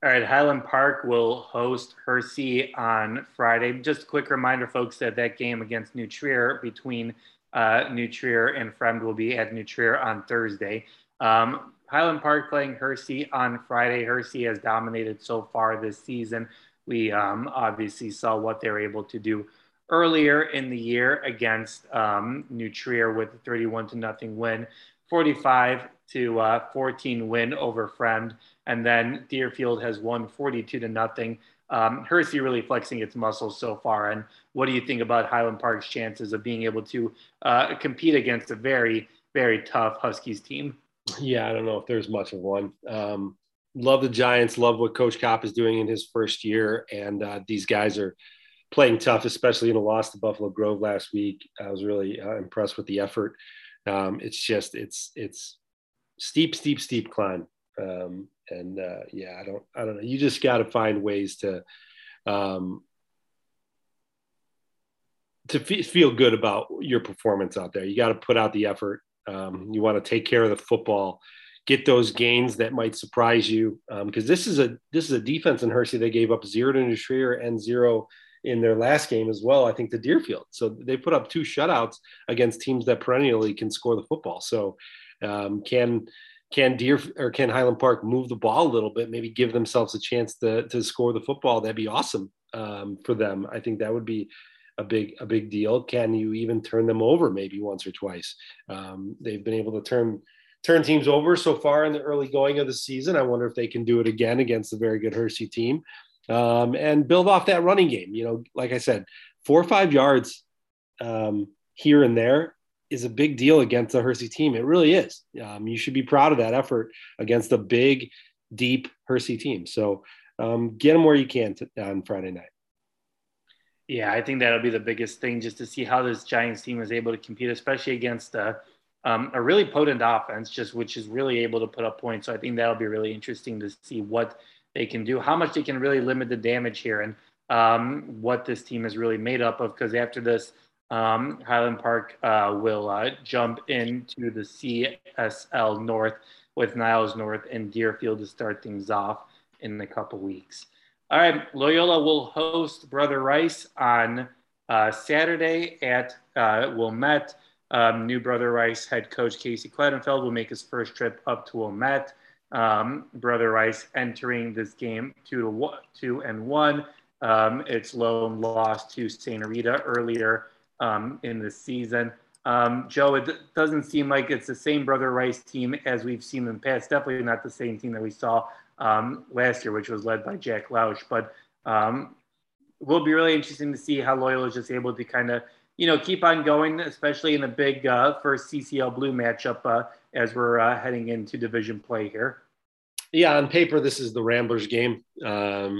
All right, Highland Park will host Hersey on Friday. Just a quick reminder, folks, that that game against New Trier between – Uh, New Trier and Fremd will be at New Trier on Thursday. Um, Highland Park playing Hersey on Friday. Hersey has dominated so far this season. We um, obviously saw what they were able to do earlier in the year against um, New Trier with a thirty-one to nothing win, forty-five to fourteen win over Fremd, and then Deerfield has won forty-two to nothing. Um, Hersey really flexing its muscles so far. And what do you think about Highland Park's chances of being able to uh, compete against a very, very tough Huskies team? Yeah, I don't know if there's much of one. Um, love the Giants, love what Coach Kopp is doing in his first year. And uh, these guys are playing tough, especially in a loss to Buffalo Grove last week. I was really uh, impressed with the effort. Um, it's just, it's, it's steep, steep, steep climb. Um, and, uh, yeah, I don't, I don't know. You just got to find ways to, um, to fe- feel good about your performance out there. You got to put out the effort. Um, you want to take care of the football, get those gains that might surprise you. Um, cause this is a, this is a defense in Hersey. They gave up zero to New Trier and zero in their last game as well, I think, to Deerfield. So they put up two shutouts against teams that perennially can score the football. So, um, can, Can Deer or can Highland Park move the ball a little bit, maybe give themselves a chance to to score the football? That'd be awesome um, for them. I think that would be a big, a big deal. Can you even turn them over maybe once or twice? Um, they've been able to turn, turn teams over so far in the early going of the season. I wonder if they can do it again against a very good Hersey team um, and build off that running game. You know, like I said, four or five yards um, here and there is a big deal against a Hersey team. It really is. Um, you should be proud of that effort against a big, deep Hersey team. So um, get them where you can t- on Friday night. Yeah, I think that'll be the biggest thing, just to see how this Giants team is able to compete, especially against uh, um, a really potent offense, just which is really able to put up points. So I think that'll be really interesting to see what they can do, how much they can really limit the damage here, and um, what this team is really made up of. Because after this, Um, Highland Park uh, will uh, jump into the C C L North with Niles North and Deerfield to start things off in a couple weeks. All right, Loyola will host Brother Rice on uh, Saturday at uh, Wilmette. Um, new Brother Rice head coach Casey Kleidenfeld will make his first trip up to Wilmette. Um, Brother Rice entering this game two to one, two and one. Um, its lone loss to Saint Rita earlier Um, in the season. Um, Joe, it doesn't seem like it's the same Brother Rice team as we've seen in the past. Definitely not the same team that we saw um, last year, which was led by Jack Lausch. But um, it will be really interesting to see how Loyola is just able to kind of, you know, keep on going, especially in the big uh, first C C L Blue matchup uh, as we're uh, heading into division play here. Yeah, on paper, this is the Ramblers game. Um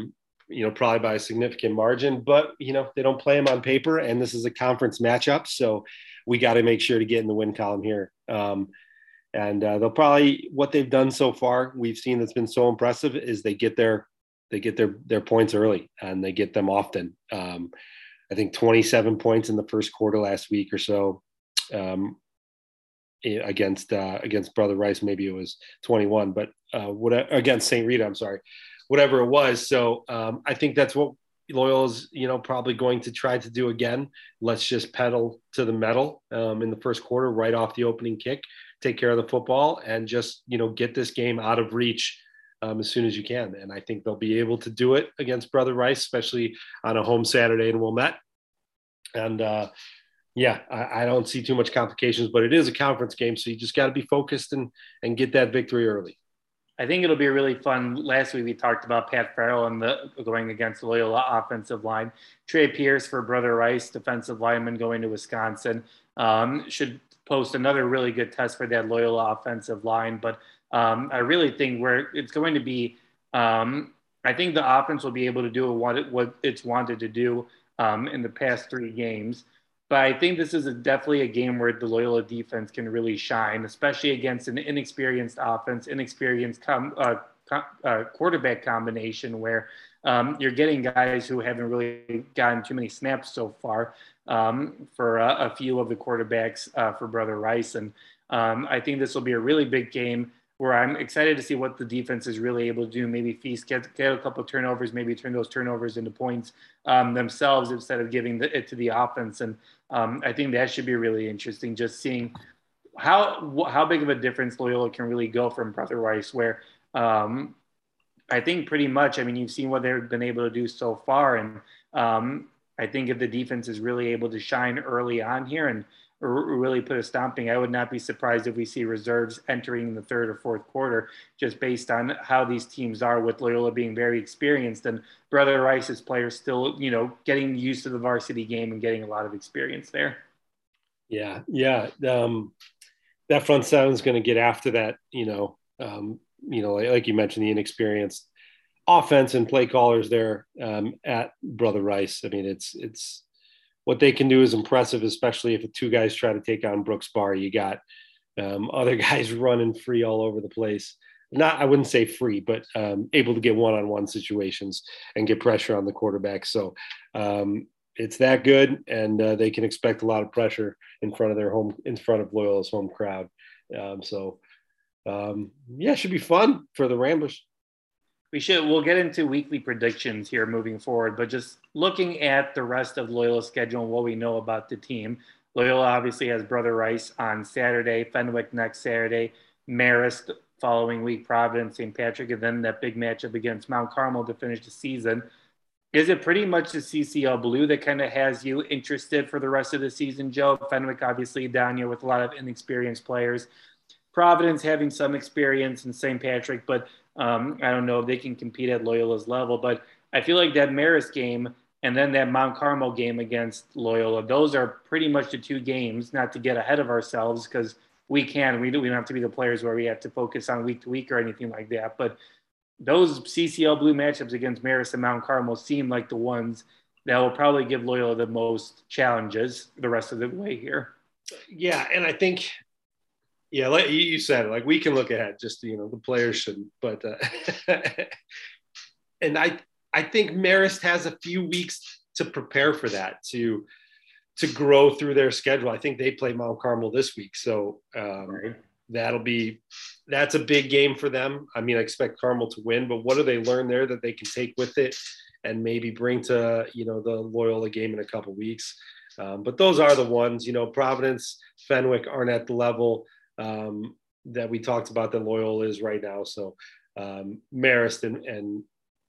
you know, probably by a significant margin, but, you know, they don't play them on paper, and this is a conference matchup. So we got to make sure to get in the win column here. Um, and uh, they'll probably, what they've done so far, we've seen that's been so impressive, is they get their, they get their, their points early, and they get them often. Um, I think twenty-seven points in the first quarter last week or so um, against, uh, against Brother Rice. Maybe it was twenty-one, but uh, what, against Saint Rita, I'm sorry. Whatever it was. So um, I think that's what Loyola's, you know, probably going to try to do again. Let's just pedal to the metal um, in the first quarter, right off the opening kick, take care of the football, and just, you know, get this game out of reach um, as soon as you can. And I think they'll be able to do it against Brother Rice, especially on a home Saturday in Wilmette. And uh, yeah, I, I don't see too much complications, but it is a conference game. So you just got to be focused and, and get that victory early. I think it'll be really fun. Last week we talked about Pat Farrell and the going against Loyola offensive line. Trey Pierce for Brother Rice, defensive lineman going to Wisconsin, um, should post another really good test for that Loyola offensive line. But um, I really think where it's going to be, um, I think the offense will be able to do what, it, what it's wanted to do um, in the past three games. But I think this is a, definitely a game where the Loyola defense can really shine, especially against an inexperienced offense, inexperienced com, uh, com, uh, quarterback combination where um, you're getting guys who haven't really gotten too many snaps so far um, for uh, a few of the quarterbacks uh, for Brother Rice. And um, I think this will be a really big game where I'm excited to see what the defense is really able to do. Maybe Feast get, get a couple of turnovers, maybe turn those turnovers into points um, themselves instead of giving the, it to the offense. And um, I think that should be really interesting, just seeing how how big of a difference Loyola can really go from Brother Rice, where um, I think pretty much, I mean, you've seen what they've been able to do so far. And um, I think if the defense is really able to shine early on here and really put a stomping, I would not be surprised if we see reserves entering the third or fourth quarter, just based on how these teams are, with Loyola being very experienced and Brother Rice's players still, you know, getting used to the varsity game and getting a lot of experience there. Yeah. Yeah. Um, that front seven is going to get after that, you know, um, you know, like, like you mentioned, the inexperienced offense and play callers there um, at Brother Rice. I mean, it's, it's, what they can do is impressive, especially if two guys try to take on Brooks Barr. You got um, other guys running free all over the place. Not, I wouldn't say free, but um, able to get one-on-one situations and get pressure on the quarterback. So um, it's that good, and uh, they can expect a lot of pressure in front of their home, in front of Loyola's home crowd. Um, so um, yeah, it should be fun for the Ramblers. We should, we'll get into weekly predictions here moving forward, but just looking at the rest of Loyola's schedule and what we know about the team, Loyola obviously has Brother Rice on Saturday, Fenwick next Saturday, Marist following week, Providence, Saint Patrick, and then that big matchup against Mount Carmel to finish the season. Is it pretty much the C C L Blue that kind of has you interested for the rest of the season, Joe? Fenwick obviously down here with a lot of inexperienced players, Providence having some experience, in Saint Patrick, but Um, I don't know if they can compete at Loyola's level, but I feel like that Marist game and then that Mount Carmel game against Loyola, those are pretty much the two games, not to get ahead of ourselves, because we can. We, do, we don't have to be the players where we have to focus on week to week or anything like that. But those C C L Blue matchups against Marist and Mount Carmel seem like the ones that will probably give Loyola the most challenges the rest of the way here. Yeah, and I think – yeah, like you said, like we can look ahead, just, you know, the players shouldn't, but, uh, and I, I think Marist has a few weeks to prepare for that, to, to grow through their schedule. I think they play Mount Carmel this week. So um, right. that'll be, that's a big game for them. I mean, I expect Carmel to win, but what do they learn there that they can take with it and maybe bring to, you know, the Loyola game in a couple weeks. Um, but those are the ones, you know, Providence, Fenwick aren't at the level Um, that we talked about that Loyola is right now. So um, Marist and, and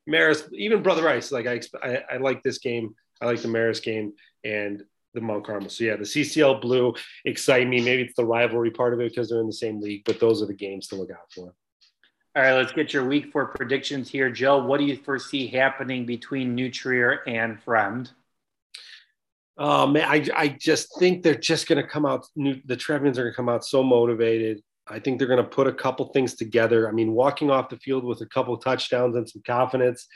Marist, even Brother Rice, like I, I, I like this game. I like the Marist game and the Mount Carmel. So yeah, the C C L Blue excite me. Maybe it's the rivalry part of it because they're in the same league, but those are the games to look out for. All right, let's get your week four predictions here. Joe, what do you foresee happening between New Trier and Fremd? Oh, man, I, I just think they're just going to come out – the Trevians are going to come out so motivated. I think they're going to put a couple things together. I mean, walking off the field with a couple touchdowns and some confidence,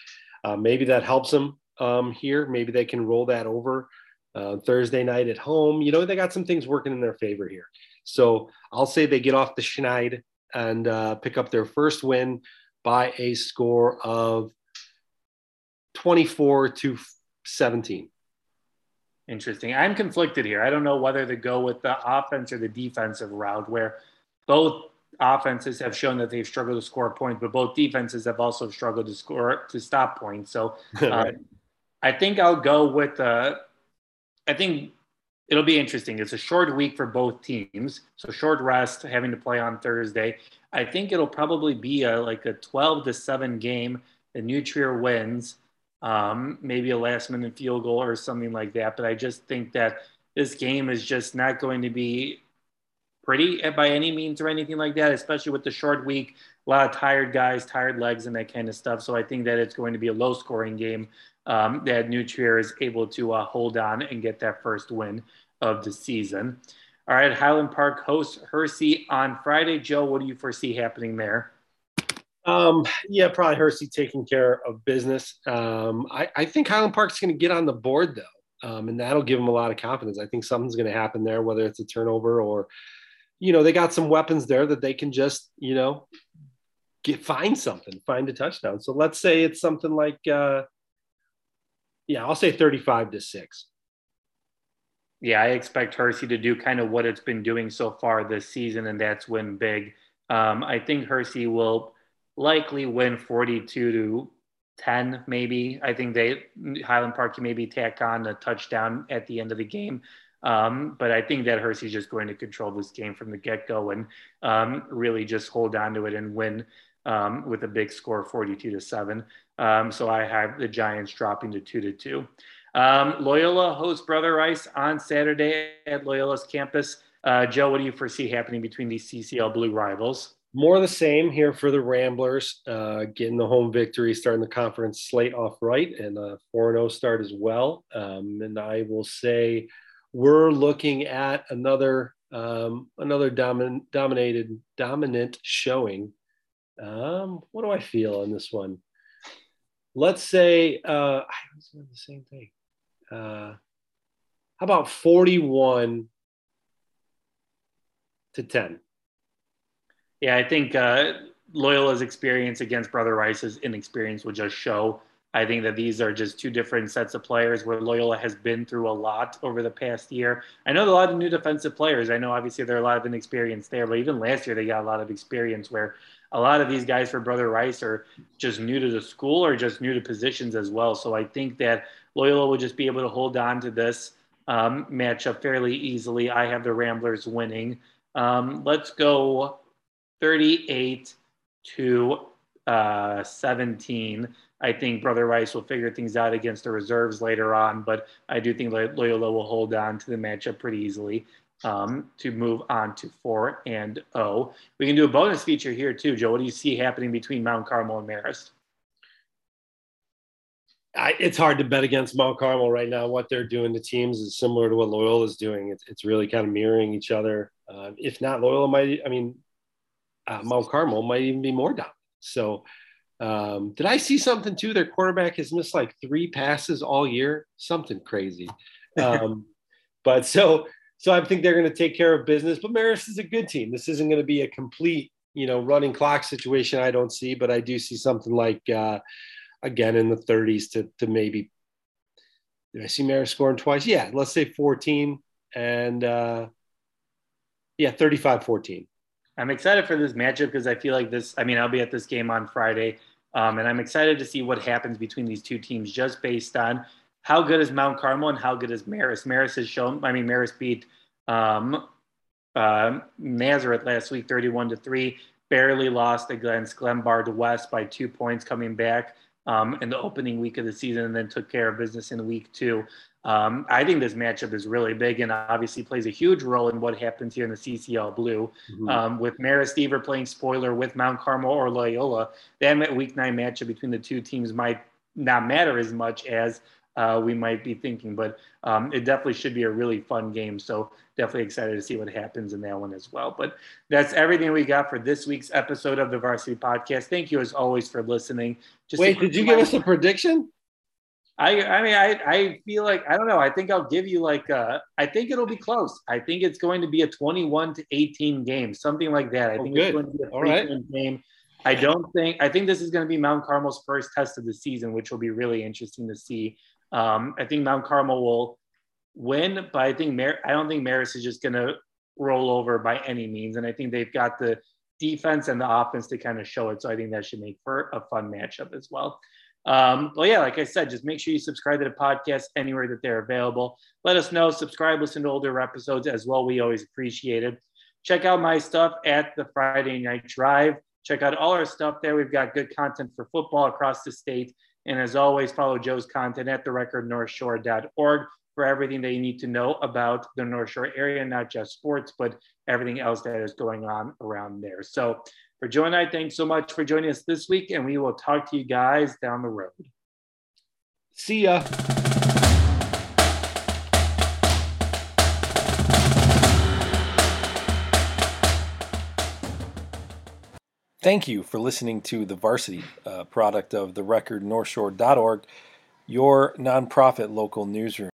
uh, maybe that helps them um, here. Maybe they can roll that over uh, Thursday night at home. You know, they got some things working in their favor here. So I'll say they get off the schneid and uh, pick up their first win by a score of twenty-four to seventeen. Interesting. I'm conflicted here. I don't know whether to go with the offense or the defensive route, where both offenses have shown that they've struggled to score points, but both defenses have also struggled to score to stop points. So um, right. I think I'll go with, uh, I think it'll be interesting. It's a short week for both teams. So short rest, having to play on Thursday. I think it'll probably be a, like a twelve to seven game. The New Trier wins, um, maybe a last minute field goal or something like that. But I just think that this game is just not going to be pretty by any means or anything like that, especially with the short week, a lot of tired guys, tired legs and that kind of stuff. So I think that it's going to be a low scoring game. Um, that New Trier is able to uh, hold on and get that first win of the season. All right, Highland Park hosts Hersey on Friday. Joe, what do you foresee happening there? Um, yeah, probably Hersey taking care of business. Um, I, I think Highland Park's going to get on the board, though, um, and that'll give them a lot of confidence. I think something's going to happen there, whether it's a turnover or, you know, they got some weapons there that they can just, you know, get find something, find a touchdown. So let's say it's something like uh, – yeah, I'll say thirty-five to six. Yeah, I expect Hersey to do kind of what it's been doing so far this season, and that's win big. Um, I think Hersey will likely win forty-two to ten, maybe. I think they Highland Park can maybe tack on a touchdown at the end of the game. Um, but I think that Hersey's just going to control this game from the get-go and um, really just hold on to it and win um, with a big score, forty-two to seven. Um, so I have the Giants dropping to two to two. Um, Loyola hosts Brother Rice on Saturday at Loyola's campus. Uh, Joe, what do you foresee happening between these C C L Blue rivals? More the same here for the Ramblers, uh, getting the home victory, starting the conference slate off right, and a four and oh start as well. Um, and I will say we're looking at another um, another domin- dominated dominant showing. Um, what do I feel on this one? Let's say uh, I was doing the same thing. Uh, how about forty-one to ten? Yeah, I think uh, Loyola's experience against Brother Rice's inexperience will just show. I think that these are just two different sets of players where Loyola has been through a lot over the past year. I know a lot of new defensive players. I know obviously there are a lot of inexperience there, but even last year they got a lot of experience where a lot of these guys for Brother Rice are just new to the school or just new to positions as well. So I think that Loyola will just be able to hold on to this um, matchup fairly easily. I have the Ramblers winning. Um, let's go thirty-eight to seventeen. I think Brother Rice will figure things out against the reserves later on, but I do think Loyola will hold on to the matchup pretty easily um, to move on to four and oh. We can do a bonus feature here too, Joe. What do you see happening between Mount Carmel and Marist? I, it's hard to bet against Mount Carmel right now. What they're doing to teams is similar to what Loyola is doing. It's, it's really kind of mirroring each other. Uh, if not, Loyola might, I mean, uh, Mount Carmel might even be more down. So, Um, did I see something too? Their quarterback has missed like three passes all year, something crazy. Um, but so, so I think they're going to take care of business, but Marist is a good team. This isn't going to be a complete, you know, running clock situation. I don't see, but I do see something like, uh, again, in the thirties to, to maybe, did I see Marist scoring twice? Yeah. Let's say fourteen and, uh, yeah, thirty-five fourteen. I'm excited for this matchup because I feel like this, I mean, I'll be at this game on Friday, um, and I'm excited to see what happens between these two teams just based on how good is Mount Carmel and how good is Marist. Marist has shown, I mean, Marist beat um, uh, Nazareth last week, thirty-one to three, barely lost against Glenbard West by two points coming back um, in the opening week of the season and then took care of business in week two. Um, I think this matchup is really big and obviously plays a huge role in what happens here in the C C L Blue. Mm-hmm. Um, with Marist either playing spoiler with Mount Carmel or Loyola, that week nine matchup between the two teams might not matter as much as uh, we might be thinking, but um, it definitely should be a really fun game. So definitely excited to see what happens in that one as well. But that's everything we got for this week's episode of the Varsity Podcast. Thank you as always for listening. Just Wait, did you give us a prediction? I, I mean, I, I feel like, I don't know. I think I'll give you like, uh, I think it'll be close. I think it's going to be a twenty-one to eighteen game, something like that. I oh, think good. It's going to be a three right. game. I don't think, I think this is going to be Mount Carmel's first test of the season, which will be really interesting to see. Um, I think Mount Carmel will win, but I think, Mar- I don't think Marist is just going to roll over by any means. And I think they've got the defense and the offense to kind of show it. So I think that should make for a fun matchup as well. Um, well, yeah, like I said, just make sure you subscribe to the podcast anywhere that they're available. Let us know, subscribe, listen to older episodes as well. We always appreciate it. Check out my stuff at the Friday Night Drive. Check out all our stuff there. We've got good content for football across the state. And as always, follow Joe's content at the record north shore dot org for everything that you need to know about the North Shore area, not just sports, but everything else that is going on around there. So for Joe and I, thanks so much for joining us this week, and we will talk to you guys down the road. See ya. Thank you for listening to the Varsity, uh, product of the record north shore dot org, your nonprofit local newsroom.